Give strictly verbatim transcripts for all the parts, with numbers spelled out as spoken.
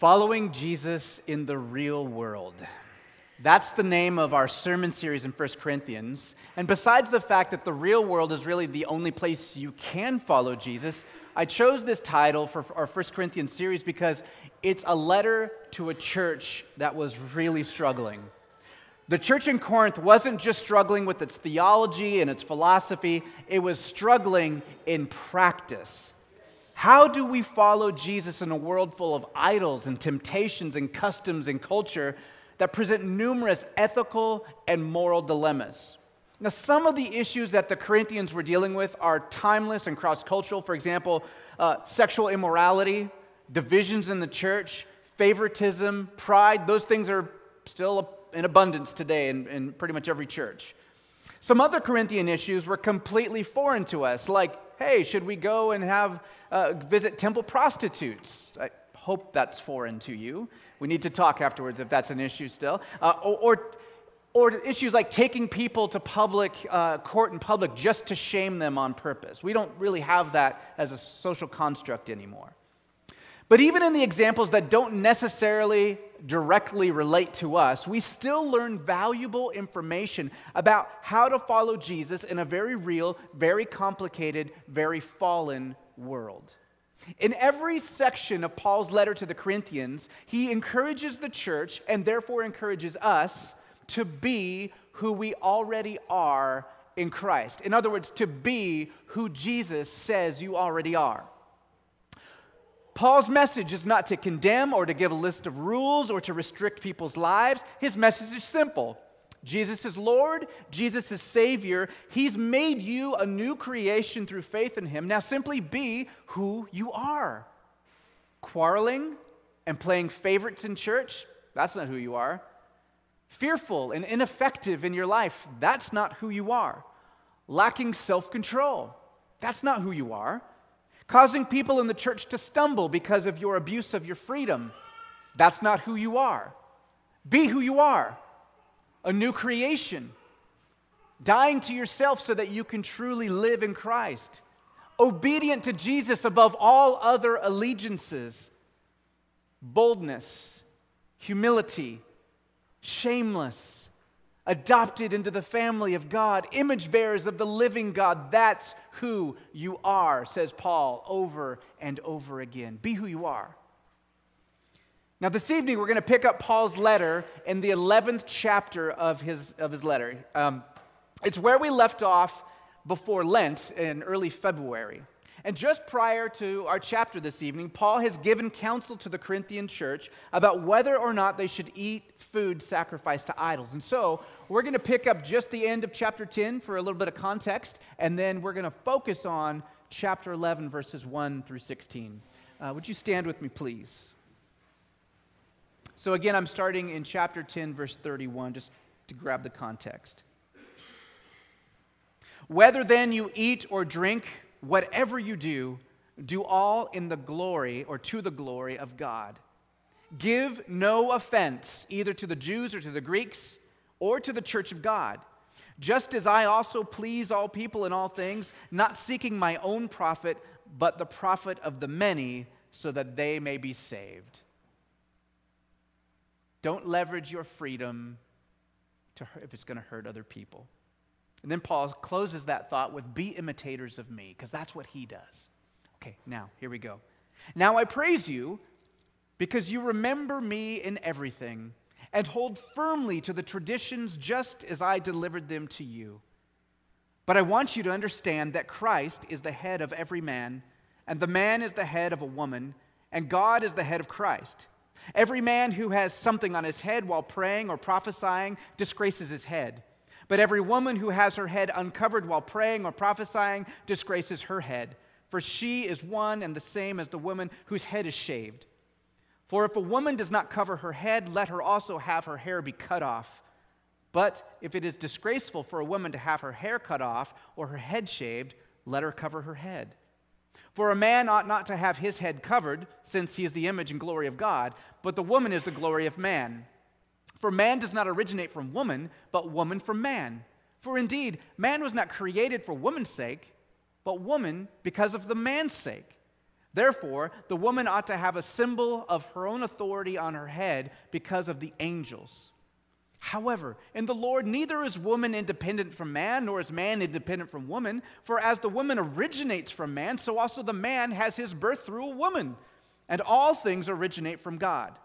Following Jesus in the Real World. That's the name of our sermon series in First Corinthians. And besides the fact that the real world is really the only place you can follow Jesus, I chose this title for our First Corinthians series because it's a letter to a church that was really struggling. The church in Corinth wasn't just struggling with its theology and its philosophy, it was struggling in practice. How do we follow Jesus in a world full of idols and temptations and customs and culture that present numerous ethical and moral dilemmas? Now, some of the issues that the Corinthians were dealing with are timeless and cross-cultural. For example, uh, sexual immorality, divisions in the church, favoritism, pride. Those things are still in abundance today in, in pretty much every church. Some other Corinthian issues were completely foreign to us, like, hey, should we go and have uh, visit temple prostitutes? I hope that's foreign to you. We need to talk afterwards if that's an issue still. Uh, or, or issues like taking people to public uh, court in public just to shame them on purpose. We don't really have that as a social construct anymore. But even in the examples that don't necessarily directly relate to us, we still learn valuable information about how to follow Jesus in a very real, very complicated, very fallen world. In every section of Paul's letter to the Corinthians, he encourages the church, and therefore encourages us, to be who we already are in Christ. In other words, to be who Jesus says you already are. Paul's message is not to condemn or to give a list of rules or to restrict people's lives. His message is simple. Jesus is Lord. Jesus is Savior. He's made you a new creation through faith in Him. Now simply be who you are. Quarreling and playing favorites in church, that's not who you are. Fearful and ineffective in your life, that's not who you are. Lacking self-control, that's not who you are. Causing people in the church to stumble because of your abuse of your freedom, that's not who you are. Be who you are. A new creation, dying to yourself so that you can truly live in Christ, obedient to Jesus above all other allegiances, boldness, humility, shameless, adopted into the family of God, image bearers of the living God. That's who you are, says Paul over and over again. Be who you are. Now, this evening, we're going to pick up Paul's letter in the eleventh chapter of his of his letter. Um, it's where we left off before Lent in early February. And just prior to our chapter this evening, Paul has given counsel to the Corinthian church about whether or not they should eat food sacrificed to idols. And so, we're going to pick up just the end of chapter ten for a little bit of context, and then we're going to focus on chapter eleven, verses one through sixteen. Uh, would you stand with me, please? So again, I'm starting in chapter ten, verse thirty-one, just to grab the context. Whether then you eat or drink, whatever you do, do all in the glory or to the glory of God. Give no offense either to the Jews or to the Greeks or to the church of God, just as I also please all people in all things, not seeking my own profit, but the profit of the many, so that they may be saved. Don't leverage your freedom to if it's going to hurt other people. And then Paul closes that thought with, be imitators of me, because that's what he does. Okay, now, here we go. Now I praise you, because you remember me in everything, and hold firmly to the traditions just as I delivered them to you. But I want you to understand that Christ is the head of every man, and the man is the head of a woman, and God is the head of Christ. Every man who has something on his head while praying or prophesying disgraces his head. But every woman who has her head uncovered while praying or prophesying disgraces her head. For she is one and the same as the woman whose head is shaved. For if a woman does not cover her head, let her also have her hair be cut off. But if it is disgraceful for a woman to have her hair cut off or her head shaved, let her cover her head. For a man ought not to have his head covered, since he is the image and glory of God, but the woman is the glory of man. For man does not originate from woman, but woman from man. For indeed, man was not created for woman's sake, but woman because of the man's sake. Therefore, the woman ought to have a symbol of her own authority on her head because of the angels. However, in the Lord, neither is woman independent from man, nor is man independent from woman. For as the woman originates from man, so also the man has his birth through a woman. And all things originate from God.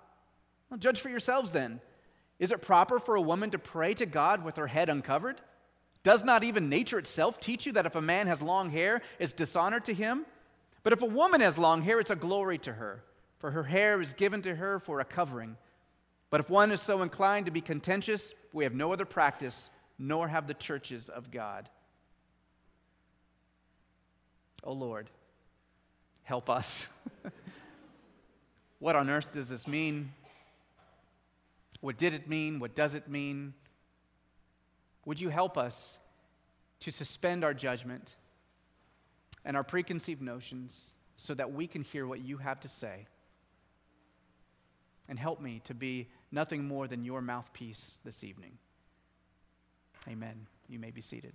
Well, judge for yourselves then. Is it proper for a woman to pray to God with her head uncovered? Does not even nature itself teach you that if a man has long hair, it's dishonor to him? But if a woman has long hair, it's a glory to her, for her hair is given to her for a covering. But if one is so inclined to be contentious, we have no other practice, nor have the churches of God. Oh Lord, help us. What on earth does this mean? What did it mean? What does it mean? Would you help us to suspend our judgment and our preconceived notions so that we can hear what you have to say? And help me to be nothing more than your mouthpiece this evening. Amen. You may be seated.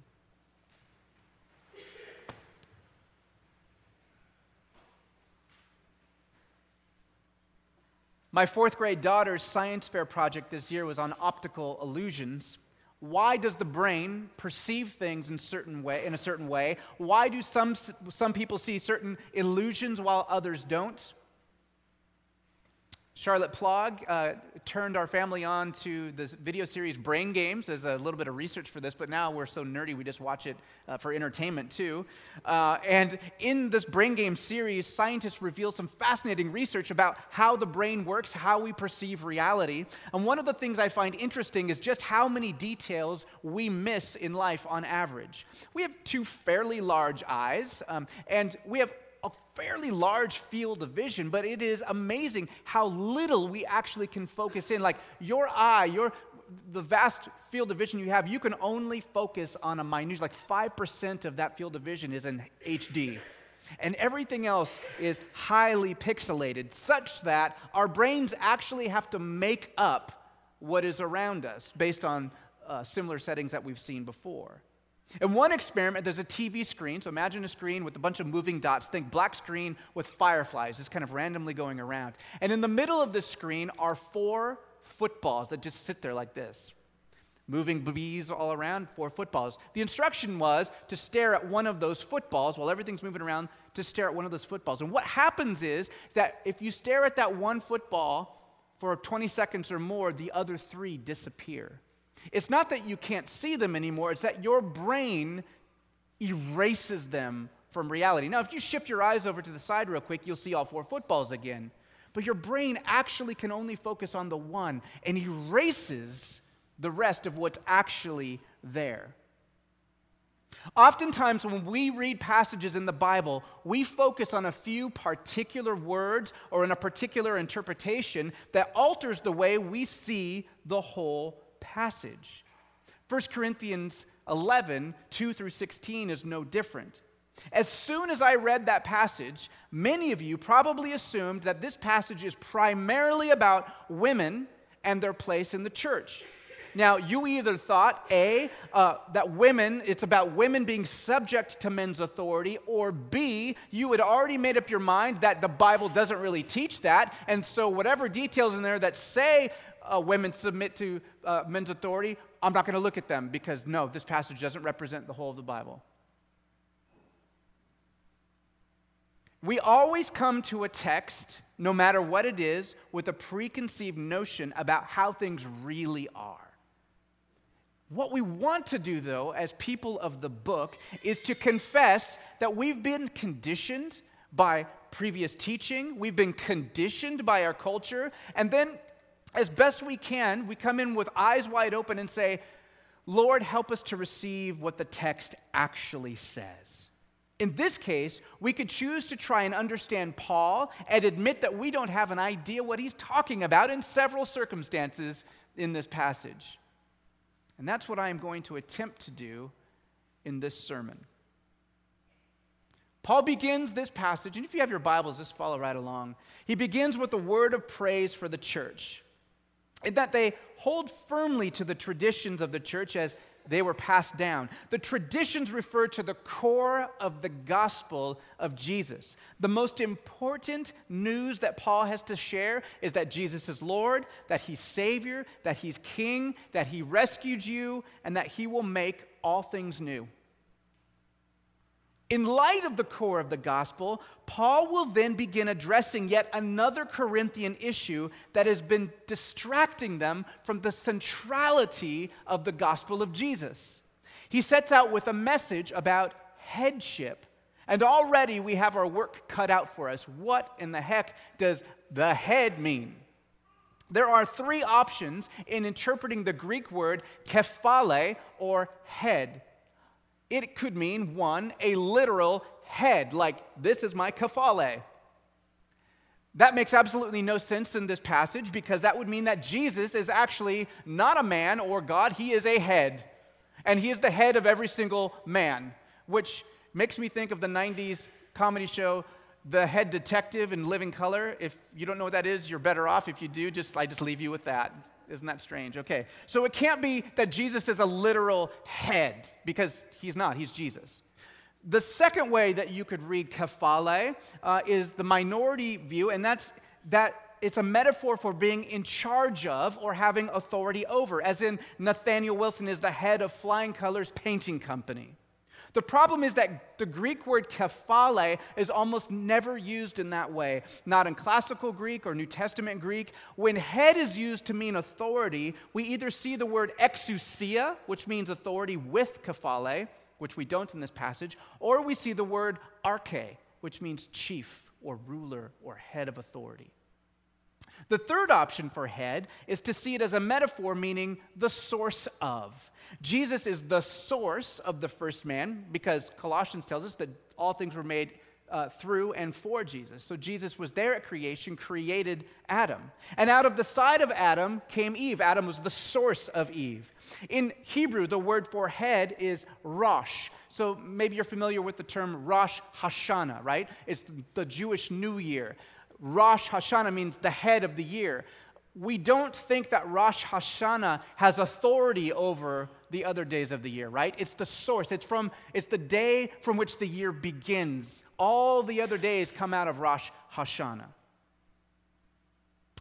My fourth grade daughter's science fair project this year was on optical illusions. Why does the brain perceive things in certain way, in a certain way? Why do some, some people see certain illusions while others don't? Charlotte Plogg uh, turned our family on to the video series Brain Games. There's a little bit of research for this, but now we're so nerdy we just watch it uh, for entertainment too. Uh, and in this Brain Game series, scientists reveal some fascinating research about how the brain works, how we perceive reality. And one of the things I find interesting is just how many details we miss in life on average. We have two fairly large eyes, um, and we have a fairly large field of vision, but it is amazing how little we actually can focus in. Like your eye, your the vast field of vision you have, you can only focus on a minute, like five percent of that field of vision is in H D. And everything else is highly pixelated, such that our brains actually have to make up what is around us based on uh, similar settings that we've seen before. In one experiment, there's a T V screen. So imagine a screen with a bunch of moving dots. Think black screen with fireflies just kind of randomly going around. And in the middle of this screen are four footballs that just sit there like this. Moving bees all around, four footballs. The instruction was to stare at one of those footballs while everything's moving around, to stare at one of those footballs. And what happens is that if you stare at that one football for twenty seconds or more, the other three disappear. It's not that you can't see them anymore, it's that your brain erases them from reality. Now, if you shift your eyes over to the side real quick, you'll see all four footballs again. But your brain actually can only focus on the one and erases the rest of what's actually there. Oftentimes, when we read passages in the Bible, we focus on a few particular words or in a particular interpretation that alters the way we see the whole passage. First Corinthians eleven, two through sixteen is no different. As soon as I read that passage, many of you probably assumed that this passage is primarily about women and their place in the church. Now, you either thought, A, uh, that women, it's about women being subject to men's authority, or B, you had already made up your mind that the Bible doesn't really teach that, and so whatever details in there that say Uh, women submit to uh, men's authority, I'm not going to look at them because, no, this passage doesn't represent the whole of the Bible. We always come to a text, no matter what it is, with a preconceived notion about how things really are. What we want to do, though, as people of the book, is to confess that we've been conditioned by previous teaching, we've been conditioned by our culture, and then as best we can, we come in with eyes wide open and say, Lord, help us to receive what the text actually says. In this case, we could choose to try and understand Paul and admit that we don't have an idea what he's talking about in several circumstances in this passage. And that's what I am going to attempt to do in this sermon. Paul begins this passage, and if you have your Bibles, just follow right along. He begins with a word of praise for the church, in that they hold firmly to the traditions of the church as they were passed down. The traditions refer to the core of the gospel of Jesus. The most important news that Paul has to share is that Jesus is Lord, that he's Savior, that he's King, that he rescued you, and that he will make all things new. In light of the core of the gospel, Paul will then begin addressing yet another Corinthian issue that has been distracting them from the centrality of the gospel of Jesus. He sets out with a message about headship, and already we have our work cut out for us. What in the heck does the head mean? There are three options in interpreting the Greek word kephale, or head. It could mean, one, a literal head, like, this is my kephale. That makes absolutely no sense in this passage, because that would mean that Jesus is actually not a man or God. He is a head, and he is the head of every single man, which makes me think of the nineties comedy show, The Head Detective, in Living Color. If you don't know what that is, you're better off. If you do, just I just leave you with that. Isn't that strange? Okay, so it can't be that Jesus is a literal head, because he's not, he's Jesus. The second way that you could read kephale uh, is the minority view, and that's that it's a metaphor for being in charge of or having authority over, as in Nathaniel Wilson is the head of Flying Colors Painting Company. The problem is that the Greek word kephale is almost never used in that way, not in classical Greek or New Testament Greek. When head is used to mean authority, we either see the word exousia, which means authority with kephale, which we don't in this passage, or we see the word arche, which means chief or ruler or head of authority. The third option for head is to see it as a metaphor, meaning the source of. Jesus is the source of the first man, because Colossians tells us that all things were made uh, through and for Jesus. So Jesus was there at creation, created Adam. And out of the side of Adam came Eve. Adam was the source of Eve. In Hebrew, the word for head is Rosh. So maybe you're familiar with the term Rosh Hashanah, right? It's the Jewish New Year. Rosh Hashanah means the head of the year. We don't think that Rosh Hashanah has authority over the other days of the year, right? It's the source. It's from. It's the day from which the year begins. All the other days come out of Rosh Hashanah.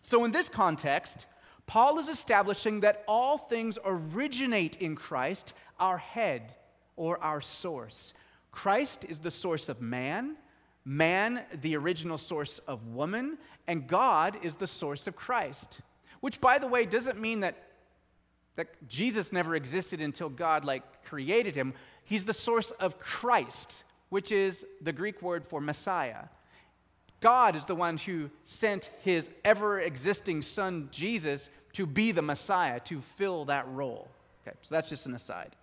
So in this context, Paul is establishing that all things originate in Christ, our head or our source. Christ is the source of man. Man, the original source of woman, and God is the source of Christ. Which, by the way, doesn't mean that, that Jesus never existed until God, like, created him. He's the source of Christ, which is the Greek word for Messiah. God is the one who sent his ever-existing son, Jesus, to be the Messiah, to fill that role. Okay, so that's just an aside.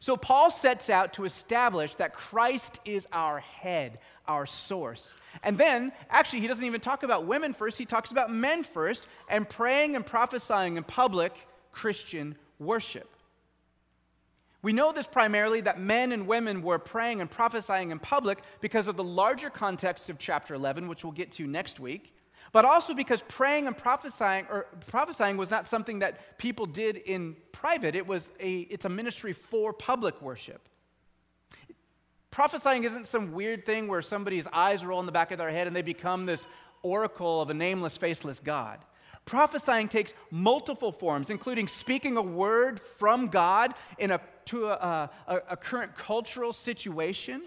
So Paul sets out to establish that Christ is our head, our source. And then, actually, he doesn't even talk about women first. He talks about men first, and praying and prophesying in public Christian worship. We know this primarily, that men and women were praying and prophesying in public because of the larger context of chapter eleven, which we'll get to next week. But also because praying and prophesying, or prophesying was not something that people did in private. It was a, it's a ministry for public worship. Prophesying isn't some weird thing where somebody's eyes roll in the back of their head and they become this oracle of a nameless, faceless God. Prophesying takes multiple forms, including speaking a word from God in a to a, a, a current cultural situation,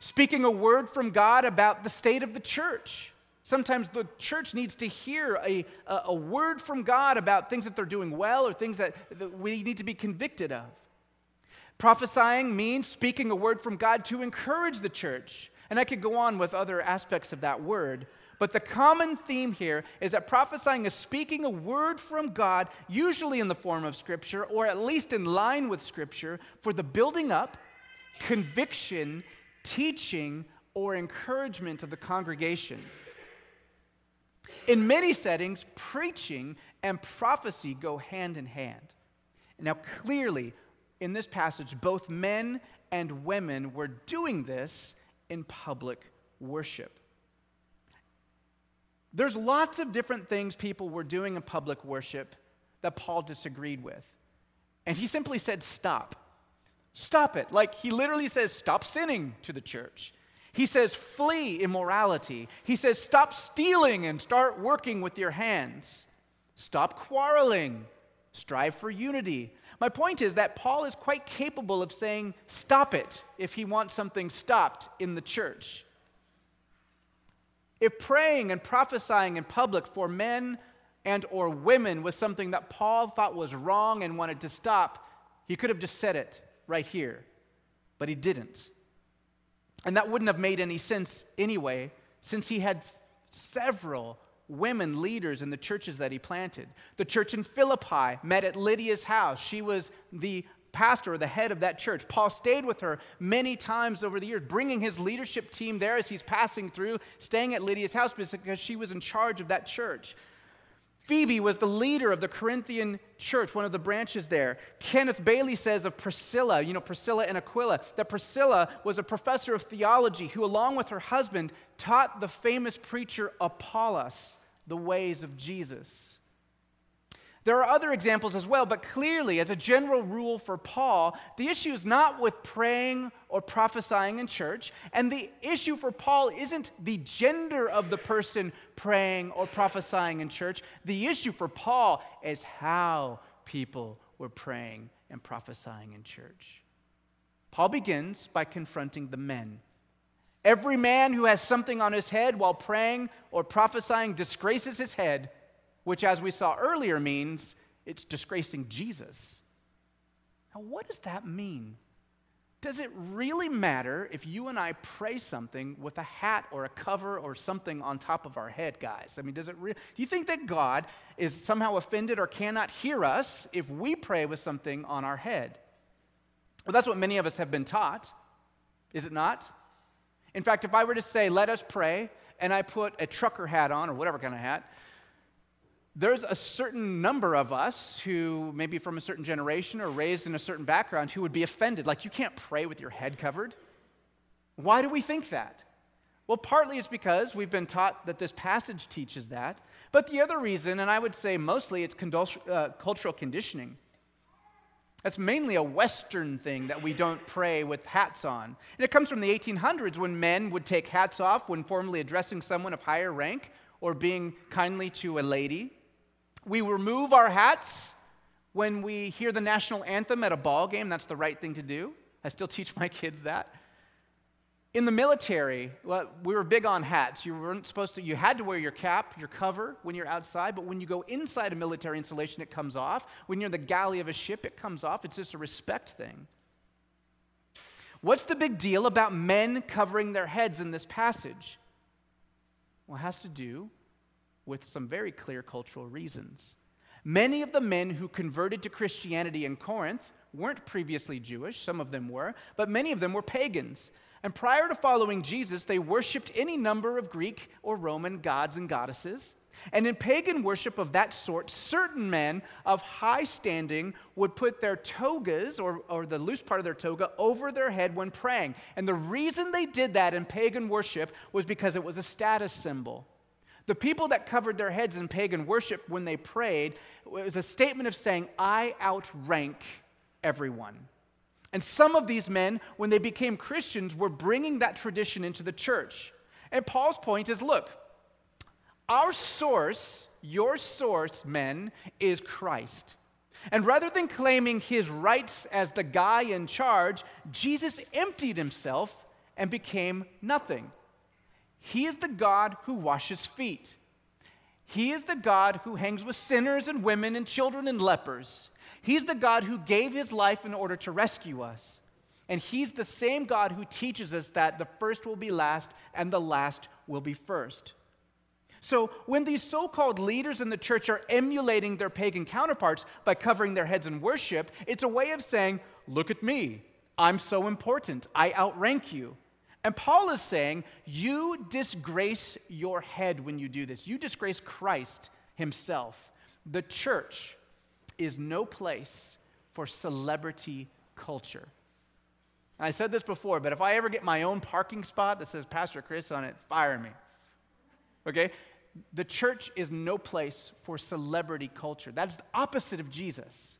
speaking a word from God about the state of the church. Sometimes the church needs to hear a, a word from God about things that they're doing well or things that, that we need to be convicted of. Prophesying means speaking a word from God to encourage the church. And I could go on with other aspects of that word. But the common theme here is that prophesying is speaking a word from God, usually in the form of Scripture, or at least in line with Scripture, for the building up, conviction, teaching, or encouragement of the congregation. In many settings, preaching and prophecy go hand in hand. Now, clearly, in this passage, both men and women were doing this in public worship. There's lots of different things people were doing in public worship that Paul disagreed with. And he simply said, stop. Stop it. Like, he literally says, stop sinning to the church. He says, flee immorality. He says, stop stealing and start working with your hands. Stop quarreling. Strive for unity. My point is that Paul is quite capable of saying, stop it, if he wants something stopped in the church. If praying and prophesying in public for men and or women was something that Paul thought was wrong and wanted to stop, he could have just said it right here, but he didn't. And that wouldn't have made any sense anyway, since he had several women leaders in the churches that he planted. The church in Philippi met at Lydia's house. She was the pastor or the head of that church. Paul stayed with her many times over the years, bringing his leadership team there as he's passing through, staying at Lydia's house because she was in charge of that church. Phoebe was the leader of the Corinthian church, one of the branches there. Kenneth Bailey says of Priscilla, you know, Priscilla and Aquila, that Priscilla was a professor of theology who, along with her husband, taught the famous preacher Apollos the ways of Jesus. There are other examples as well, but clearly, as a general rule for Paul, the issue is not with praying or prophesying in church, and the issue for Paul isn't the gender of the person praying or prophesying in church. The issue for Paul is how people were praying and prophesying in church. Paul begins by confronting the men. Every man who has something on his head while praying or prophesying disgraces his head, which, as we saw earlier, means it's disgracing Jesus. Now, what does that mean? Does it really matter if you and I pray something with a hat or a cover or something on top of our head, guys? I mean, does it really? Do you think that God is somehow offended or cannot hear us if we pray with something on our head? Well, that's what many of us have been taught, is it not? In fact, if I were to say, let us pray, and I put a trucker hat on or whatever kind of hat, there's a certain number of us who maybe from a certain generation or raised in a certain background who would be offended. Like, you can't pray with your head covered. Why do we think that? Well, partly it's because we've been taught that this passage teaches that. But the other reason, and I would say mostly, it's condul- uh, cultural conditioning. That's mainly a Western thing that we don't pray with hats on. And it comes from the eighteen hundreds when men would take hats off when formally addressing someone of higher rank or being kindly to a lady. We remove our hats when we hear the national anthem at a ball game. That's the right thing to do. I still teach my kids that. In the military, well, we were big on hats. You weren't supposed to, you had to wear your cap, your cover when you're outside, but when you go inside a military installation, it comes off. When you're in the galley of a ship, it comes off. It's just a respect thing. What's the big deal about men covering their heads in this passage? Well, it has to do with some very clear cultural reasons. Many of the men who converted to Christianity in Corinth weren't previously Jewish, some of them were, but many of them were pagans. And prior to following Jesus, they worshipped any number of Greek or Roman gods and goddesses. And in pagan worship of that sort, certain men of high standing would put their togas, or, or the loose part of their toga, over their head when praying. And the reason they did that in pagan worship was because it was a status symbol. The people that covered their heads in pagan worship when they prayed, it was a statement of saying, I outrank everyone. And some of these men, when they became Christians, were bringing that tradition into the church. And Paul's point is, look, our source, your source, men, is Christ. And rather than claiming his rights as the guy in charge, Jesus emptied himself and became nothing. He is the God who washes feet. He is the God who hangs with sinners and women and children and lepers. He's the God who gave his life in order to rescue us. And he's the same God who teaches us that the first will be last and the last will be first. So when these so-called leaders in the church are emulating their pagan counterparts by covering their heads in worship, it's a way of saying, look at me, I'm so important, I outrank you. And Paul is saying, you disgrace your head when you do this. You disgrace Christ himself. The church is no place for celebrity culture. And I said this before, but if I ever get my own parking spot that says Pastor Chris on it, fire me. Okay? The church is no place for celebrity culture. That's the opposite of Jesus.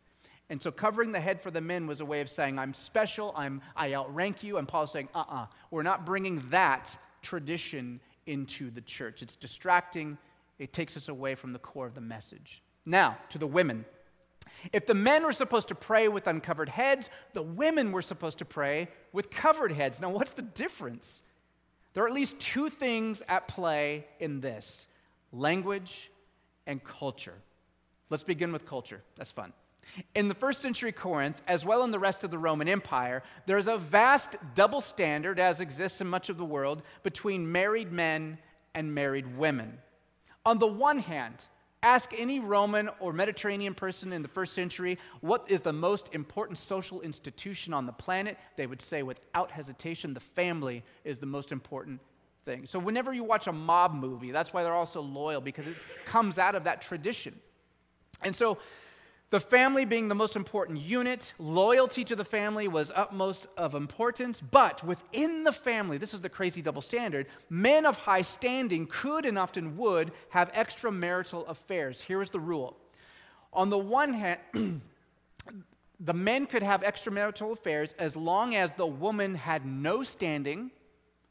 And so covering the head for the men was a way of saying, I'm special, I'm, I outrank you. And Paul's saying, uh-uh, we're not bringing that tradition into the church. It's distracting. It takes us away from the core of the message. Now, to the women. If the men were supposed to pray with uncovered heads, the women were supposed to pray with covered heads. Now, what's the difference? There are at least two things at play in this: language and culture. Let's begin with culture. That's fun. In the first century Corinth, as well in the rest of the Roman Empire, there's a vast double standard, as exists in much of the world, between married men and married women. On the one hand, ask any Roman or Mediterranean person in the first century what is the most important social institution on the planet. They would say without hesitation, the family is the most important thing. So whenever you watch a mob movie, that's why they're all so loyal, because it comes out of that tradition. And so the family being the most important unit, loyalty to the family was utmost of importance. But within the family, this is the crazy double standard, men of high standing could and often would have extramarital affairs. Here is the rule. On the one hand, the men could have extramarital affairs as long as the woman had no standing.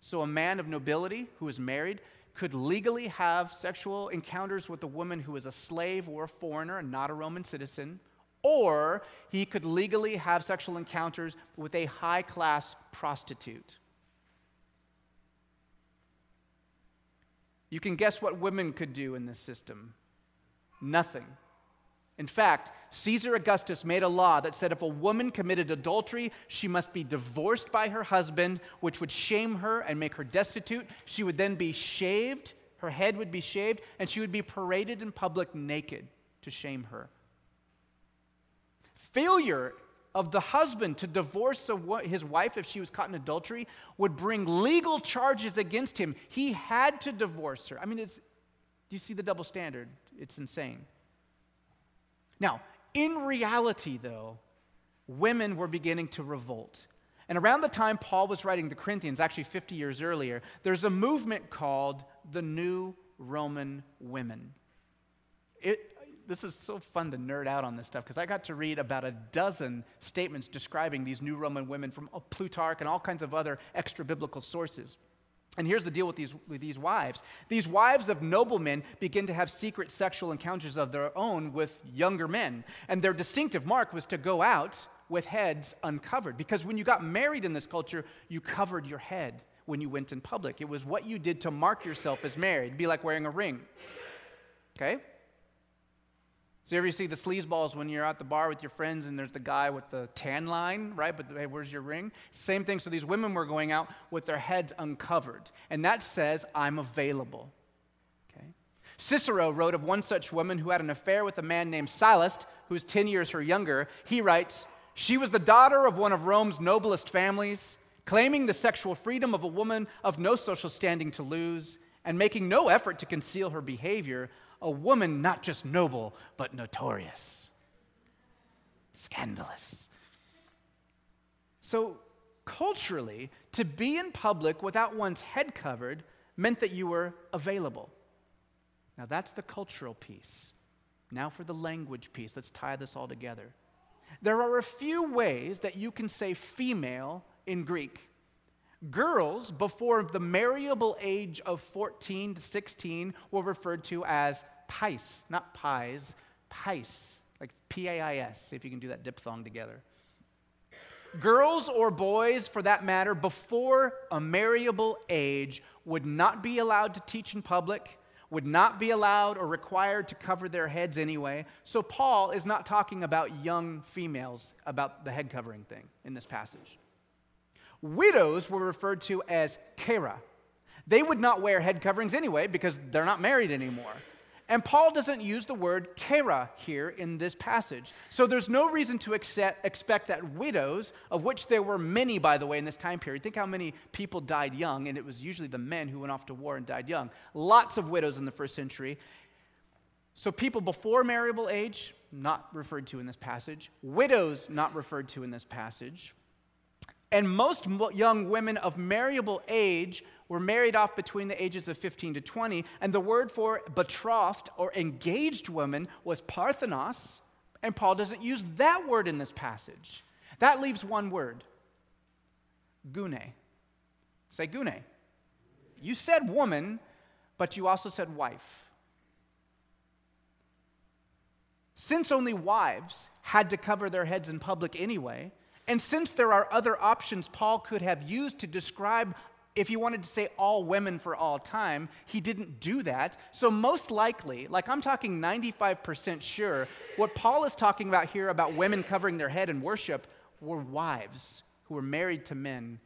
So a man of nobility who is married could legally have sexual encounters with a woman who is a slave or a foreigner and not a Roman citizen, or he could legally have sexual encounters with a high-class prostitute. You can guess what women could do in this system. Nothing. In fact, Caesar Augustus made a law that said if a woman committed adultery, she must be divorced by her husband, which would shame her and make her destitute. She would then be shaved, her head would be shaved, and she would be paraded in public naked to shame her. Failure of the husband to divorce his wife if she was caught in adultery would bring legal charges against him. He had to divorce her. I mean, it's, you see the double standard. It's insane. Now, in reality, though, women were beginning to revolt. And around the time Paul was writing the Corinthians, actually fifty years earlier, there's a movement called the New Roman Women. It, this is so fun to nerd out on this stuff, because I got to read about a dozen statements describing these New Roman Women from Plutarch and all kinds of other extra-biblical sources. And here's the deal with these, with these wives. These wives of noblemen begin to have secret sexual encounters of their own with younger men. And their distinctive mark was to go out with heads uncovered. Because when you got married in this culture, you covered your head when you went in public. It was what you did to mark yourself as married. It'd be like wearing a ring. Okay? So ever you see the sleazeballs when you're at the bar with your friends and there's the guy with the tan line, right? But hey, where's your ring? Same thing. So these women were going out with their heads uncovered. And that says, I'm available. Okay. Cicero wrote of one such woman who had an affair with a man named Silas, who's ten years her younger. He writes, she was the daughter of one of Rome's noblest families, claiming the sexual freedom of a woman of no social standing to lose, and making no effort to conceal her behavior, a woman not just noble, but notorious. Scandalous. So culturally, to be in public without one's head covered meant that you were available. Now that's the cultural piece. Now for the language piece. Let's tie this all together. There are a few ways that you can say female in Greek. Girls, before the marriageable age of fourteen to sixteen, were referred to as pais, not pies, pais, like P A I S. See if you can do that diphthong together. Girls or boys, for that matter, before a marriageable age, would not be allowed to teach in public, would not be allowed or required to cover their heads anyway. So Paul is not talking about young females about the head covering thing in this passage. Widows were referred to as kera. They would not wear head coverings anyway because they're not married anymore. And Paul doesn't use the word kera here in this passage. So there's no reason to accept, expect that widows, of which there were many, by the way, in this time period. Think how many people died young, and it was usually the men who went off to war and died young. Lots of widows in the first century. So people before marriageable age, not referred to in this passage. Widows, not referred to in this passage. And most young women of marriageable age were married off between the ages of fifteen to twenty. And the word for betrothed or engaged woman was parthenos, and Paul doesn't use that word in this passage. That leaves one word, gune. Say gune. You said woman, but you also said wife. Since only wives had to cover their heads in public anyway, and since there are other options Paul could have used to describe, if he wanted to say all women for all time, he didn't do that. So most likely, like I'm talking ninety-five percent sure, what Paul is talking about here about women covering their head in worship were wives who were married to men,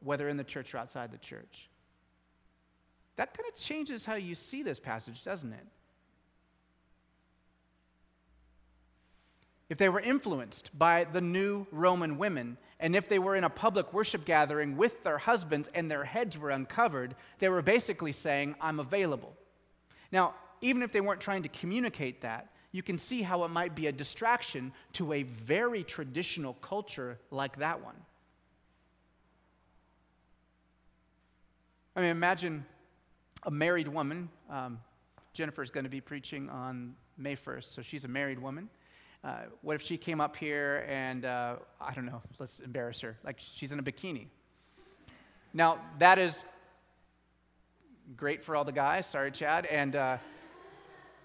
whether in the church or outside the church. That kind of changes how you see this passage, doesn't it? If they were influenced by the new Roman women, and if they were in a public worship gathering with their husbands and their heads were uncovered, they were basically saying, I'm available. Now, even if they weren't trying to communicate that, you can see how it might be a distraction to a very traditional culture like that one. I mean, imagine a married woman. Um, Jennifer's going to be preaching on May first, so she's a married woman. Uh, what if she came up here and, uh, I don't know, let's embarrass her. Like, she's in a bikini. Now, that is great for all the guys. Sorry, Chad. And uh,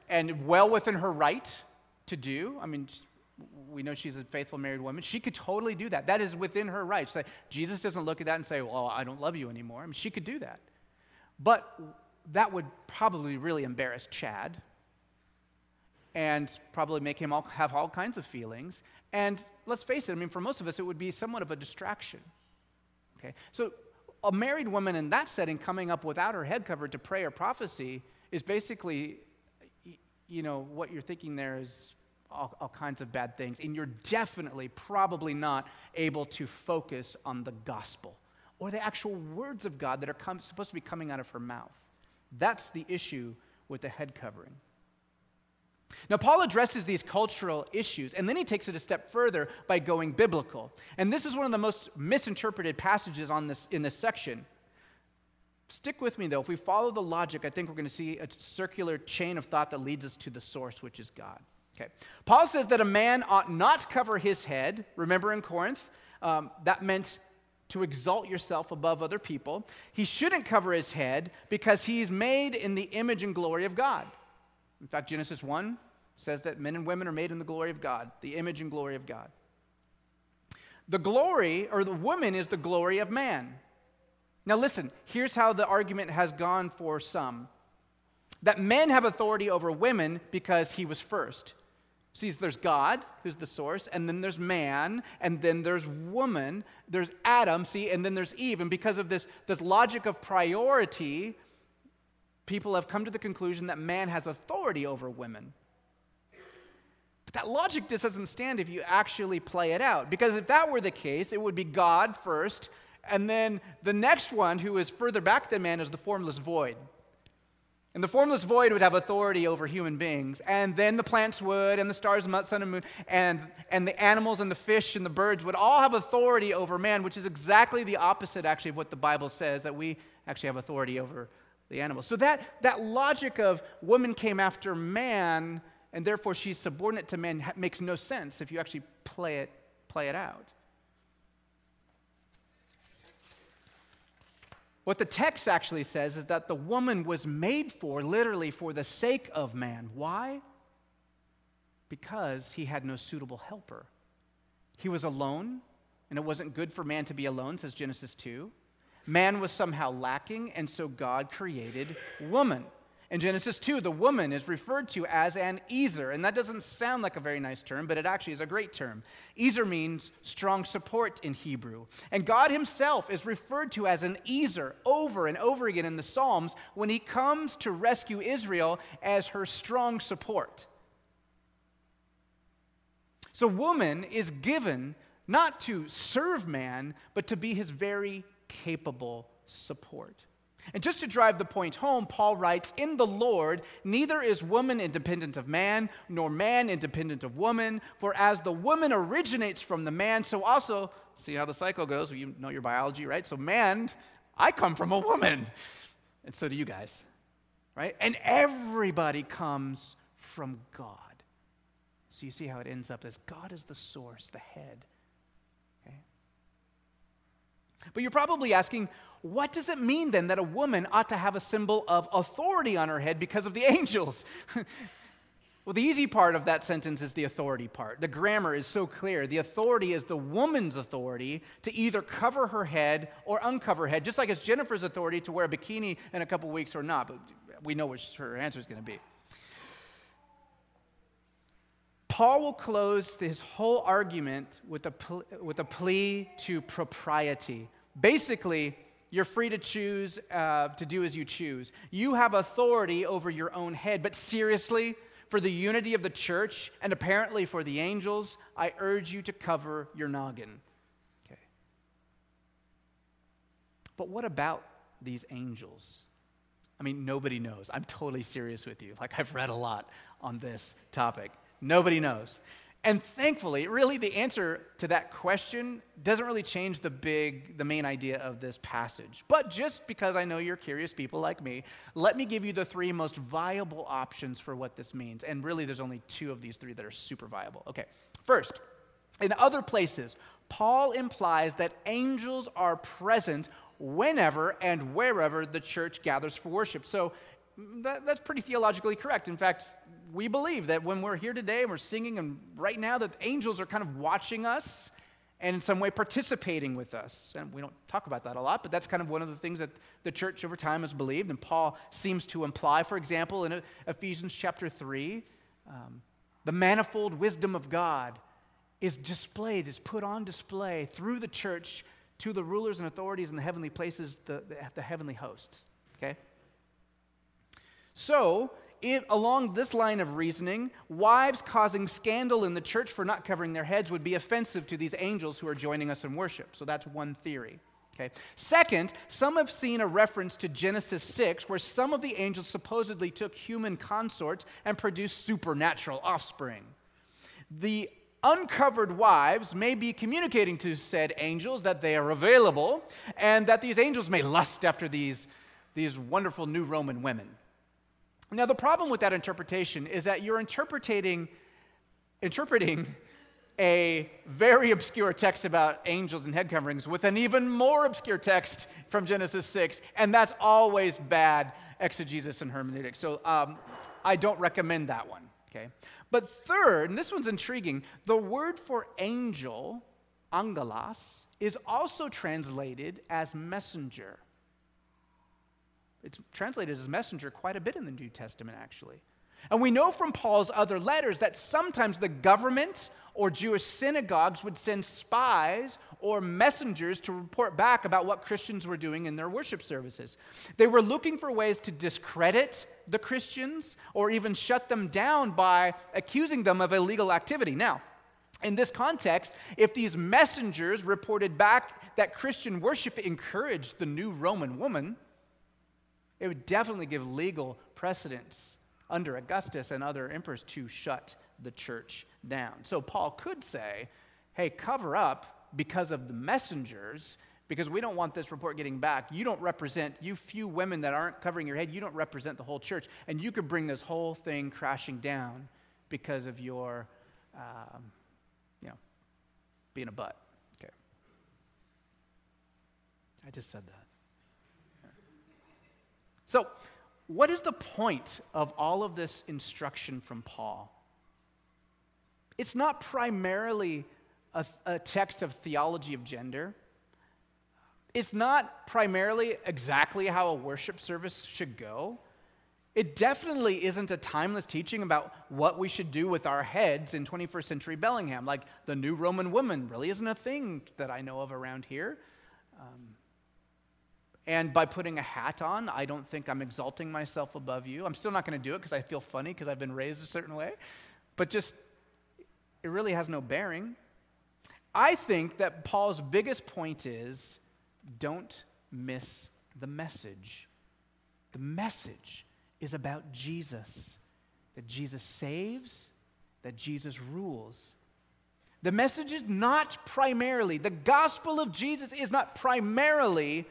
and well within her right to do. I mean, we know she's a faithful married woman. She could totally do that. That is within her right. So Jesus doesn't look at that and say, well, I don't love you anymore. I mean, she could do that. But that would probably really embarrass Chad, and probably make him all, have all kinds of feelings. And let's face it, I mean, for most of us, it would be somewhat of a distraction. Okay, so a married woman in that setting coming up without her head covered to pray or prophecy is basically, you know, what you're thinking there is all, all kinds of bad things, and you're definitely probably not able to focus on the gospel or the actual words of God that are com- supposed to be coming out of her mouth. That's the issue with the head covering. Now, Paul addresses these cultural issues, and then he takes it a step further by going biblical. And this is one of the most misinterpreted passages on this in this section. Stick with me, though. If we follow the logic, I think we're going to see a circular chain of thought that leads us to the source, which is God. Okay. Paul says that a man ought not cover his head. Remember in Corinth, um, that meant to exalt yourself above other people. He shouldn't cover his head because he's made in the image and glory of God. In fact, Genesis one says that men and women are made in the glory of God, the image and glory of God. The glory, or the woman, is the glory of man. Now listen, here's how the argument has gone for some. That men have authority over women because he was first. See, there's God, who's the source, and then there's man, and then there's woman, there's Adam, see, and then there's Eve. And because of this, this logic of priority, people have come to the conclusion that man has authority over women. But that logic just doesn't stand if you actually play it out. Because if that were the case, it would be God first, and then the next one who is further back than man is the formless void. And the formless void would have authority over human beings, and then the plants would, and the stars, and the sun, and moon, and, and the animals, and the fish, and the birds would all have authority over man, which is exactly the opposite, actually, of what the Bible says, that we actually have authority over the animals. So that, that logic of woman came after man, and therefore she's subordinate to man, ha- makes no sense if you actually play it, play it out. What the text actually says is that the woman was made for, literally for the sake of man. Why? Because he had no suitable helper. He was alone, and it wasn't good for man to be alone, says Genesis two. Man was somehow lacking, and so God created woman. In Genesis two, the woman is referred to as an Ezer, and that doesn't sound like a very nice term, but it actually is a great term. Ezer means strong support in Hebrew, and God himself is referred to as an Ezer over and over again in the Psalms when he comes to rescue Israel as her strong support. So woman is given not to serve man, but to be his very capable support. And just to drive the point home, Paul writes, "In the Lord, neither is woman independent of man, nor man independent of woman, for as the woman originates from the man, so also," see how the cycle goes, you know your biology, right? So man, I come from a woman, and so do you guys, right? And everybody comes from God. So you see how it ends up as God is the source, the head. Okay? But you're probably asking, what does it mean then that a woman ought to have a symbol of authority on her head because of the angels? Well, the easy part of that sentence is the authority part. The grammar is so clear. The authority is the woman's authority to either cover her head or uncover her head, just like it's Jennifer's authority to wear a bikini in a couple weeks or not, but we know what her answer is going to be. Paul will close his whole argument with a pl- with a plea to propriety. Basically, you're free to choose uh, to do as you choose. You have authority over your own head, but seriously, for the unity of the church, and apparently for the angels, I urge you to cover your noggin. Okay. But what about these angels? I mean, nobody knows. I'm totally serious with you. Like, I've read a lot on this topic. Nobody knows. And thankfully, really, the answer to that question doesn't really change the big, the main idea of this passage. But just because I know you're curious people like me, let me give you the three most viable options for what this means. And really, there's only two of these three that are super viable. Okay, first, in other places, Paul implies that angels are present whenever and wherever the church gathers for worship. So That, that's pretty theologically correct. In fact, we believe that when we're here today and we're singing and right now that angels are kind of watching us and in some way participating with us. And we don't talk about that a lot, but that's kind of one of the things that the church over time has believed. And Paul seems to imply, for example, in Ephesians chapter three, um, the manifold wisdom of God is displayed, is put on display through the church to the rulers and authorities in the heavenly places, the, the, the heavenly hosts. Okay? So, if, along this line of reasoning, wives causing scandal in the church for not covering their heads would be offensive to these angels who are joining us in worship. So that's one theory. Okay. Second, some have seen a reference to Genesis six, where some of the angels supposedly took human consorts and produced supernatural offspring. The uncovered wives may be communicating to said angels that they are available and that these angels may lust after these, these wonderful new Roman women. Now, the problem with that interpretation is that you're interpreting, interpreting a very obscure text about angels and head coverings with an even more obscure text from Genesis six, and that's always bad exegesis and hermeneutics. So um, I don't recommend that one, okay? But third, and this one's intriguing, the word for angel, angelos, is also translated as messenger. It's translated as messenger quite a bit in the New Testament, actually. And we know from Paul's other letters that sometimes the government or Jewish synagogues would send spies or messengers to report back about what Christians were doing in their worship services. They were looking for ways to discredit the Christians or even shut them down by accusing them of illegal activity. Now, in this context, if these messengers reported back that Christian worship encouraged the new Roman woman, it would definitely give legal precedence under Augustus and other emperors to shut the church down. So Paul could say, hey, cover up because of the messengers, because we don't want this report getting back. You don't represent, you few women that aren't covering your head, you don't represent the whole church. And you could bring this whole thing crashing down because of your, um, you know, being a butt. Okay. I just said that. So, what is the point of all of this instruction from Paul? It's not primarily a, a text of theology of gender. It's not primarily exactly how a worship service should go. It definitely isn't a timeless teaching about what we should do with our heads in twenty-first century Bellingham. Like, the new Roman woman really isn't a thing that I know of around here. Um, And by putting a hat on, I don't think I'm exalting myself above you. I'm still not going to do it because I feel funny because I've been raised a certain way. But just, it really has no bearing. I think that Paul's biggest point is, don't miss the message. The message is about Jesus. That Jesus saves, that Jesus rules. The message is not primarily, the gospel of Jesus is not primarily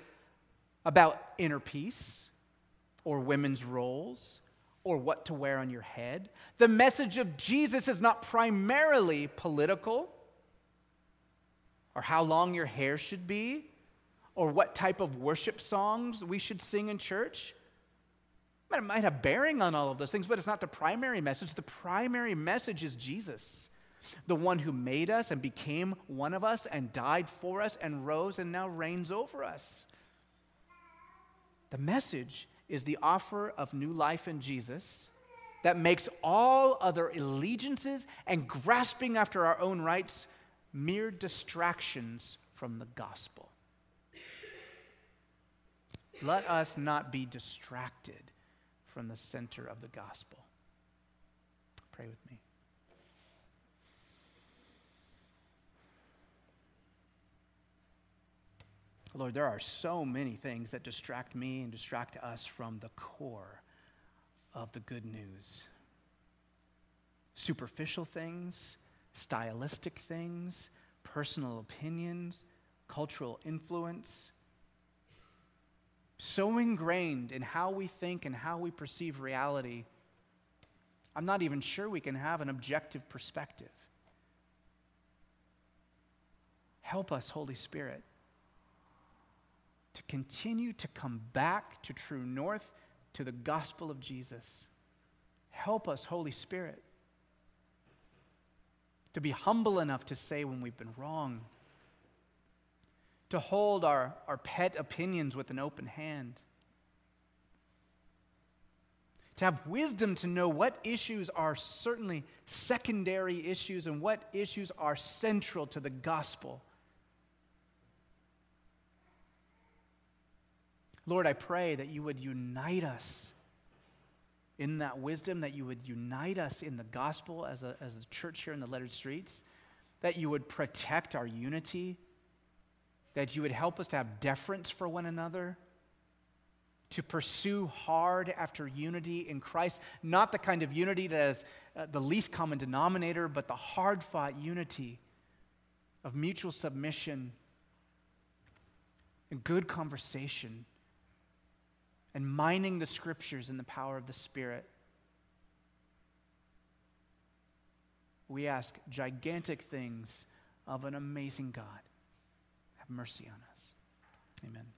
about inner peace or women's roles or what to wear on your head. The message of Jesus is not primarily political, or how long your hair should be, or what type of worship songs we should sing in church. It might have bearing on all of those things, but it's not the primary message. The primary message is Jesus, the one who made us and became one of us and died for us and rose and now reigns over us. The message is the offer of new life in Jesus that makes all other allegiances and grasping after our own rights mere distractions from the gospel. Let us not be distracted from the center of the gospel. Pray with me. Lord, there are so many things that distract me and distract us from the core of the good news. Superficial things, stylistic things, personal opinions, cultural influence, so ingrained in how we think and how we perceive reality, I'm not even sure we can have an objective perspective. Help us, Holy Spirit, to continue to come back to true north, to the gospel of Jesus. Help us, Holy Spirit, to be humble enough to say when we've been wrong, to hold our, our pet opinions with an open hand, to have wisdom to know what issues are certainly secondary issues and what issues are central to the gospel. Lord, I pray that you would unite us in that wisdom, that you would unite us in the gospel as a, as a church here in the lettered streets, that you would protect our unity, that you would help us to have deference for one another, to pursue hard after unity in Christ, not the kind of unity that is uh, the least common denominator, but the hard-fought unity of mutual submission and good conversation and mining the scriptures in the power of the Spirit. We ask gigantic things of an amazing God. Mercy on us. Amen.